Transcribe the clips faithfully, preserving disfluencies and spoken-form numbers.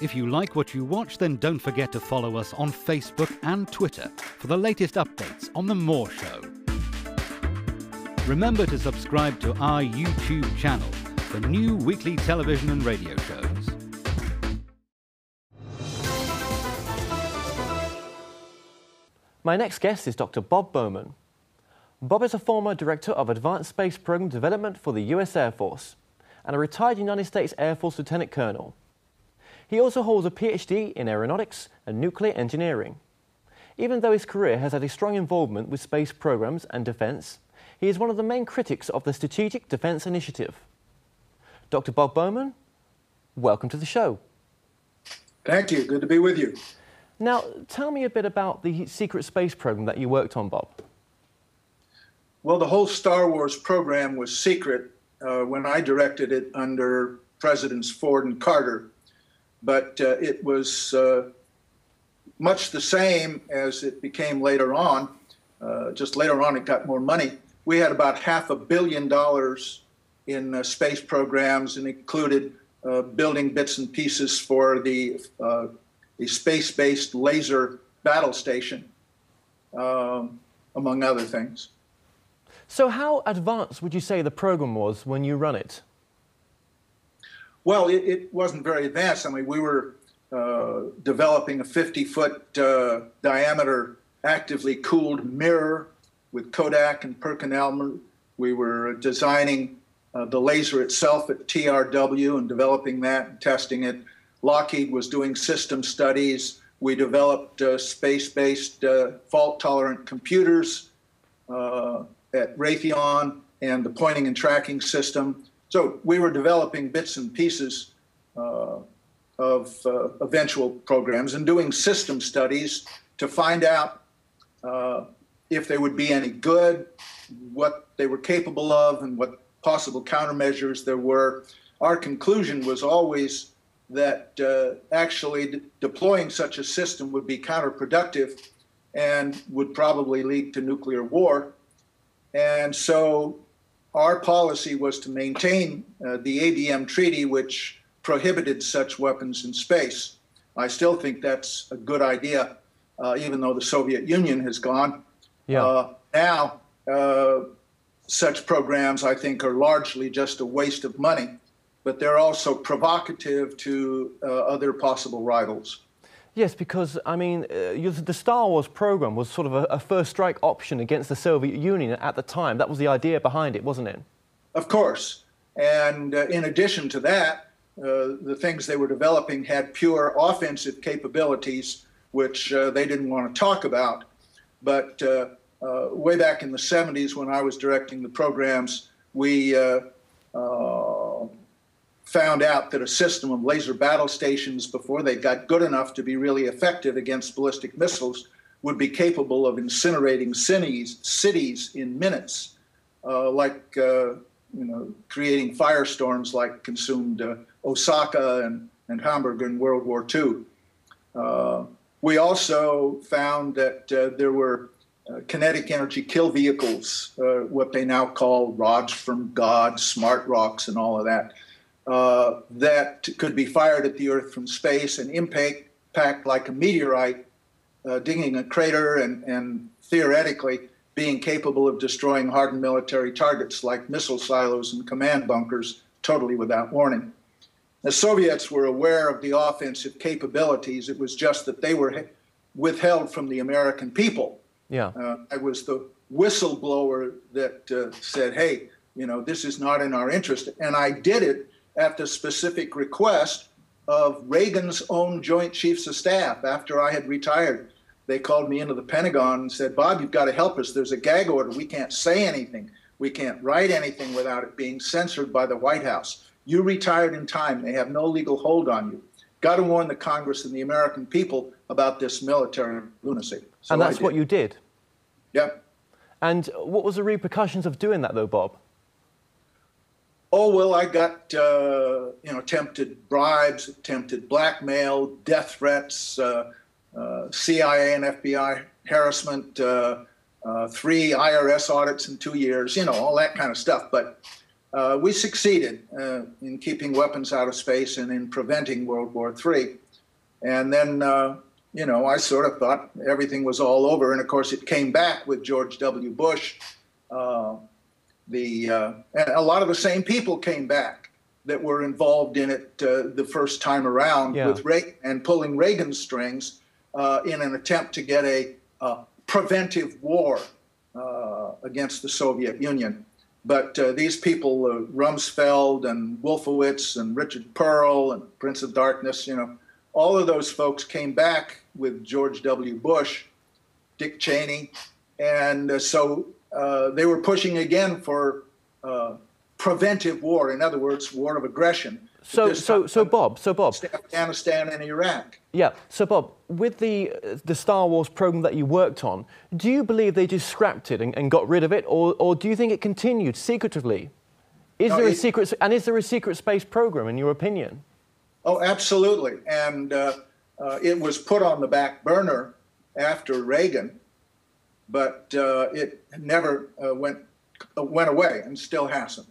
If you like what you watch, then don't forget to follow us on Facebook and Twitter for the latest updates on The Moore Show. Remember to subscribe to our YouTube channel for new weekly television and radio shows. My next guest is Doctor Bob Bowman. Bob is a former Director of Advanced Space Program Development for the U S Air Force and a retired United States Air Force Lieutenant Colonel. He also holds a PhD in aeronautics and nuclear engineering. Even though his career has had a strong involvement with space programs and defense, he is one of the main critics of the Strategic Defense Initiative. Doctor Bob Bowman, welcome to the show. Thank you. Good to be with you. Now, tell me a bit about the secret space program that you worked on, Bob. Well, the whole Star Wars program was secret uh, when I directed it under Presidents Ford and Carter. But uh, it was uh, much the same as it became later on. Uh, just later on, it got more money. We had about half a billion dollars in uh, space programs, and included uh, building bits and pieces for the, uh, the space-based laser battle station, um, among other things. So how advanced would you say the program was when you run it? Well, it, it wasn't very advanced. I mean, we were uh, developing a fifty-foot uh, diameter actively cooled mirror with Kodak and Perkin-Elmer. We were designing uh, the laser itself at T R W and developing that and testing it. Lockheed was doing system studies. We developed uh, space-based uh, fault-tolerant computers uh, at Raytheon and the pointing and tracking system. So we were developing bits and pieces uh, of uh, eventual programs and doing system studies to find out uh, if they would be any good, what they were capable of, and what possible countermeasures there were. Our conclusion was always that uh, actually de- deploying such a system would be counterproductive and would probably lead to nuclear war. And so our policy was to maintain uh, the A B M treaty, which prohibited such weapons in space. I still think that's a good idea, uh, even though the Soviet Union has gone. Yeah. Uh, now, uh, such programs, I think, are largely just a waste of money, but they're also provocative to uh, other possible rivals. Yes, because, I mean, uh, the Star Wars program was sort of a, a first strike option against the Soviet Union at the time. That was the idea behind it, wasn't it? Of course. And uh, in addition to that, uh, the things they were developing had pure offensive capabilities, which uh, they didn't want to talk about. But uh, uh, way back in the seventies, when I was directing the programs, we uh, uh, found out that a system of laser battle stations, before they got good enough to be really effective against ballistic missiles, would be capable of incinerating cities, cities in minutes, uh, like uh, you know, creating firestorms like consumed uh, Osaka and, and Hamburg in World War Two. Uh, we also found that uh, there were uh, kinetic energy kill vehicles, uh, what they now call rods from God, smart rocks, and all of that. Uh, that could be fired at the Earth from space and impact, impact like a meteorite, uh, digging a crater and, and theoretically being capable of destroying hardened military targets like missile silos and command bunkers totally without warning. The Soviets were aware of the offensive capabilities. It was just that they were withheld from the American people. Yeah. Uh, I was the whistleblower that uh, said, hey, you know, this is not in our interest. And I did it at the specific request of Reagan's own Joint Chiefs of Staff. After I had retired, they called me into the Pentagon and said, Bob, you've got to help us. There's a gag order. We can't say anything. We can't write anything without it being censored by the White House. You retired in time. They have no legal hold on you. Got to warn the Congress and the American people about this military lunacy. So and that's what you did? Yep. And what was the repercussions of doing that, though, Bob? Oh, well, I got, uh, you know, attempted bribes, attempted blackmail, death threats, uh, uh, C I A and F B I harassment, uh, uh, three I R S audits in two years, you know, all that kind of stuff. But uh, we succeeded uh, in keeping weapons out of space and in preventing World War Three. And then, uh, you know, I sort of thought everything was all over. And, of course, it came back with George W. Bush. Uh, the uh, and a lot of the same people came back that were involved in it uh, the first time around, yeah, with Reagan, and pulling Reagan's strings uh, in an attempt to get a uh, preventive war uh, against the Soviet Union. But uh, these people, uh, Rumsfeld and Wolfowitz and Richard Perle and Prince of Darkness, you know, all of those folks came back with George W. Bush, Dick Cheney, and uh, so uh, they were pushing again for uh, preventive war, in other words, war of aggression. So, so, so, Bob, so Bob, Afghanistan and Iraq. Yeah. So, Bob, with the uh, the Star Wars program that you worked on, do you believe they just scrapped it and, and got rid of it, or or do you think it continued secretively? Is no, there it, a secret, and is there a secret space program in your opinion? Oh, absolutely. And uh, uh, it was put on the back burner after Reagan, but uh, it never uh, went uh, went away, and still hasn't.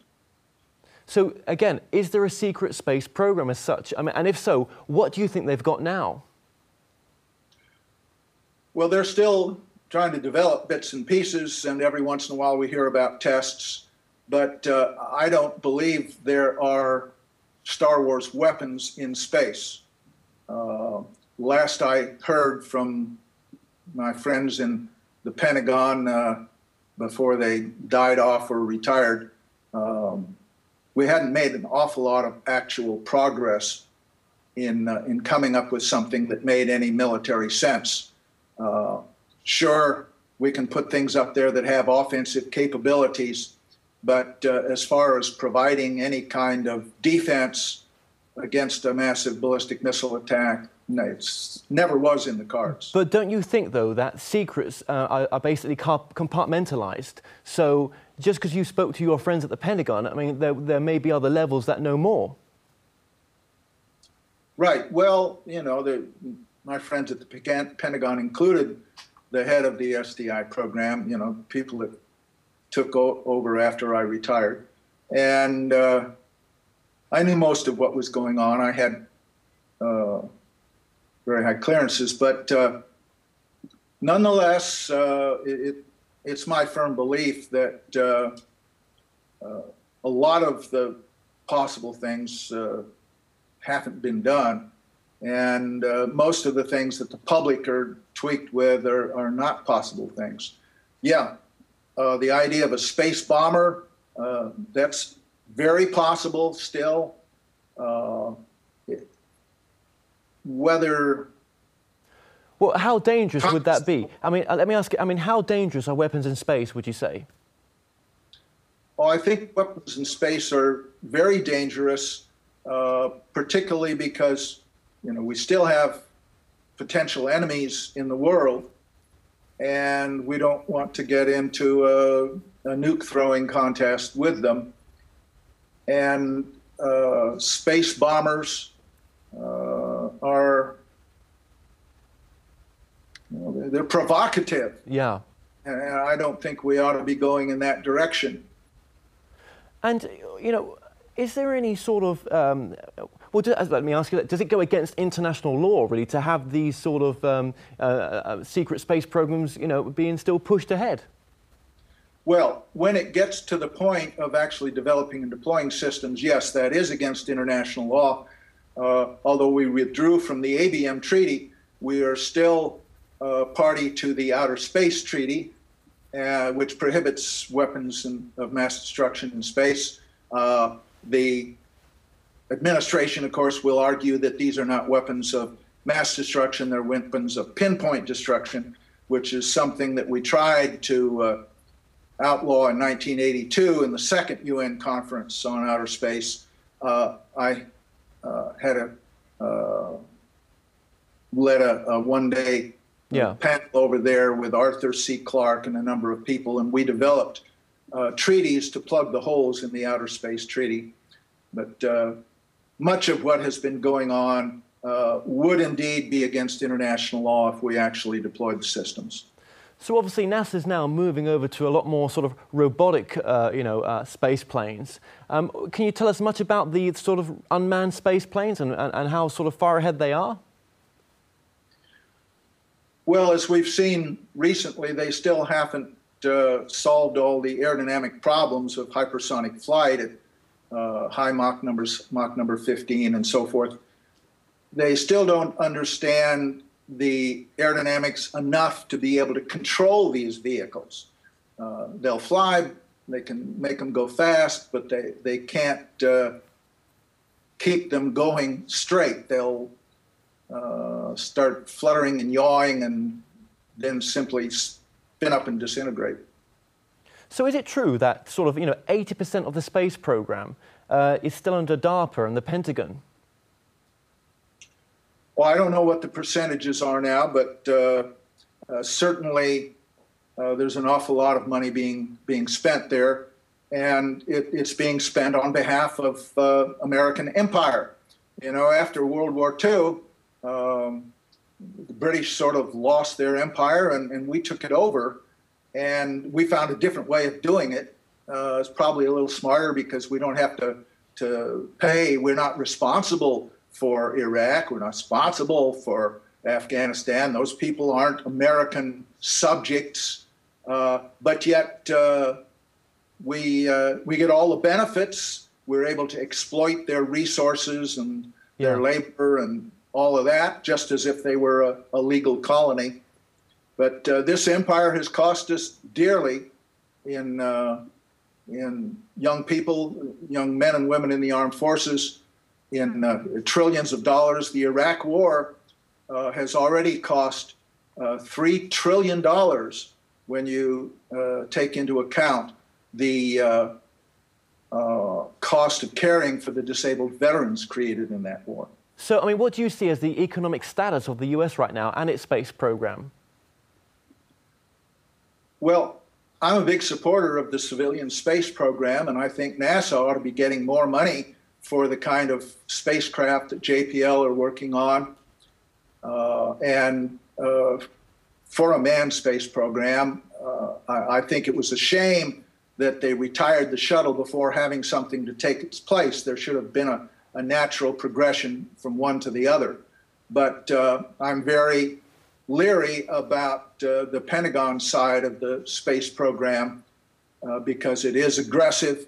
So, again, is there a secret space program as such? I mean, and if so, what do you think they've got now? Well, they're still trying to develop bits and pieces, and every once in a while we hear about tests. But uh, I don't believe there are Star Wars weapons in space. Uh, last I heard from my friends in the Pentagon uh, before they died off or retired, um, we hadn't made an awful lot of actual progress in, uh, in coming up with something that made any military sense. Uh, sure, we can put things up there that have offensive capabilities, but uh, as far as providing any kind of defense against a massive ballistic missile attack, no, it never was in the cards. But don't you think, though, that secrets uh, are, are basically compartmentalized? So just because you spoke to your friends at the Pentagon, I mean, there, there may be other levels that know more. Right. Well, you know, the, my friends at the Pentagon included the head of the S D I program, you know, people that took over after I retired. And uh, I knew most of what was going on. I had Uh, very high clearances, but uh, nonetheless, uh, it, it's my firm belief that uh, uh, a lot of the possible things uh, haven't been done, and uh, most of the things that the public are tweaked with are, are not possible things. Yeah, uh, the idea of a space bomber, uh, that's very possible still. Uh, it, Whether well, how dangerous would that be? I mean, let me ask you. I mean, how dangerous are weapons in space, would you say? Oh, I think weapons in space are very dangerous, uh, particularly because, you know, we still have potential enemies in the world, and we don't want to get into a, a nuke-throwing contest with them. And uh, space bombers Uh, are, you know, they're provocative. Yeah. And I don't think we ought to be going in that direction. And, you know, is there any sort of, um, well, just, let me ask you, does it go against international law, really, to have these sort of um, uh, uh, secret space programs, you know, being still pushed ahead? Well, when it gets to the point of actually developing and deploying systems, yes, that is against international law. Uh, although we withdrew from the A B M treaty, we are still uh, party to the Outer Space Treaty, uh, which prohibits weapons in, of mass destruction in space. Uh, the administration, of course, will argue that these are not weapons of mass destruction, they're weapons of pinpoint destruction, which is something that we tried to uh, outlaw in nineteen eighty-two in the second U N conference on outer space. Uh, I Uh, had a uh, led a, a one-day yeah. panel over there with Arthur C. Clarke and a number of people, and we developed uh, treaties to plug the holes in the Outer Space Treaty. But uh, much of what has been going on uh, would indeed be against international law if we actually deployed the systems. So obviously NASA's now moving over to a lot more sort of robotic, uh, you know, uh, space planes. Um, can you tell us much about the sort of unmanned space planes and, and, and how sort of far ahead they are? Well, as we've seen recently, they still haven't uh, solved all the aerodynamic problems of hypersonic flight at uh, high Mach numbers, Mach number fifteen and so forth. They still don't understand the aerodynamics enough to be able to control these vehicles. Uh, they'll fly, they can make them go fast, but they, they can't uh, keep them going straight. They'll uh, start fluttering and yawing and then simply spin up and disintegrate. So is it true that sort of, you know, eighty percent of the space program uh, is still under DARPA and the Pentagon? Well, I don't know what the percentages are now, but uh, uh, certainly uh, there's an awful lot of money being being spent there, and it, it's being spent on behalf of uh, American empire. You know, after World War Two, um, the British sort of lost their empire, and, and we took it over, and we found a different way of doing it. Uh, it's probably a little smarter because we don't have to to pay. We're not responsible for Iraq, we're not responsible for Afghanistan. Those people aren't American subjects, uh, but yet uh, we uh, we get all the benefits. We're able to exploit their resources and yeah. their labor and all of that, just as if they were a, a legal colony. But uh, this empire has cost us dearly in uh, in young people, young men and women in the armed forces. In uh, trillions of dollars. The Iraq war uh, has already cost uh, three trillion dollars when you uh, take into account the uh, uh, cost of caring for the disabled veterans created in that war. So, I mean, what do you see as the economic status of the U S right now and its space program? Well, I'm a big supporter of the civilian space program, and I think NASA ought to be getting more money for the kind of spacecraft that J P L are working on, uh, and uh, for a manned space program. Uh, I, I think it was a shame that they retired the shuttle before having something to take its place. There should have been a, a natural progression from one to the other. But uh, I'm very leery about uh, the Pentagon side of the space program uh, because it is aggressive.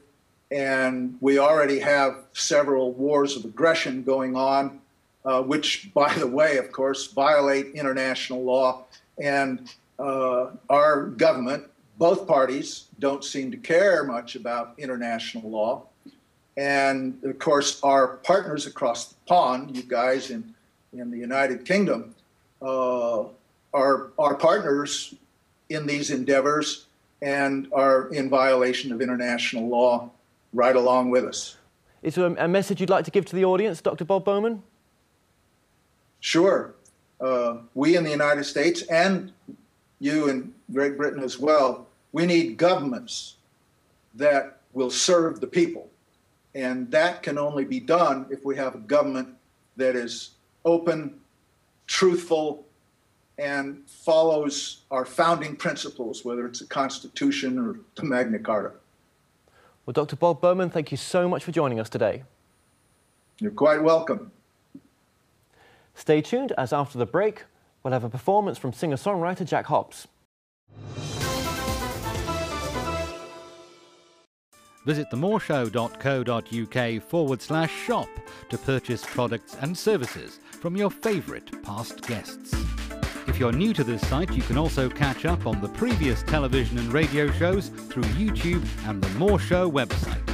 And we already have several wars of aggression going on, uh, which, by the way, of course, violate international law. And uh, our government, both parties, don't seem to care much about international law. And, of course, our partners across the pond, you guys in, in the United Kingdom, uh, are our partners in these endeavors and are in violation of international law. Right along with us. Is there a message you'd like to give to the audience, Doctor Bob Bowman? Sure. Uh, we in the United States and you in Great Britain as well, we need governments that will serve the people. And that can only be done if we have a government that is open, truthful, and follows our founding principles, whether it's the Constitution or the Magna Carta. Well, Doctor Bob Bowman, thank you so much for joining us today. You're quite welcome. Stay tuned, as after the break, we'll have a performance from singer-songwriter Jack Hobbs. Visit themoreshow.co.uk forward slash shop to purchase products and services from your favourite past guests. If you're new to this site, you can also catch up on the previous television and radio shows through YouTube and The Moore Show website.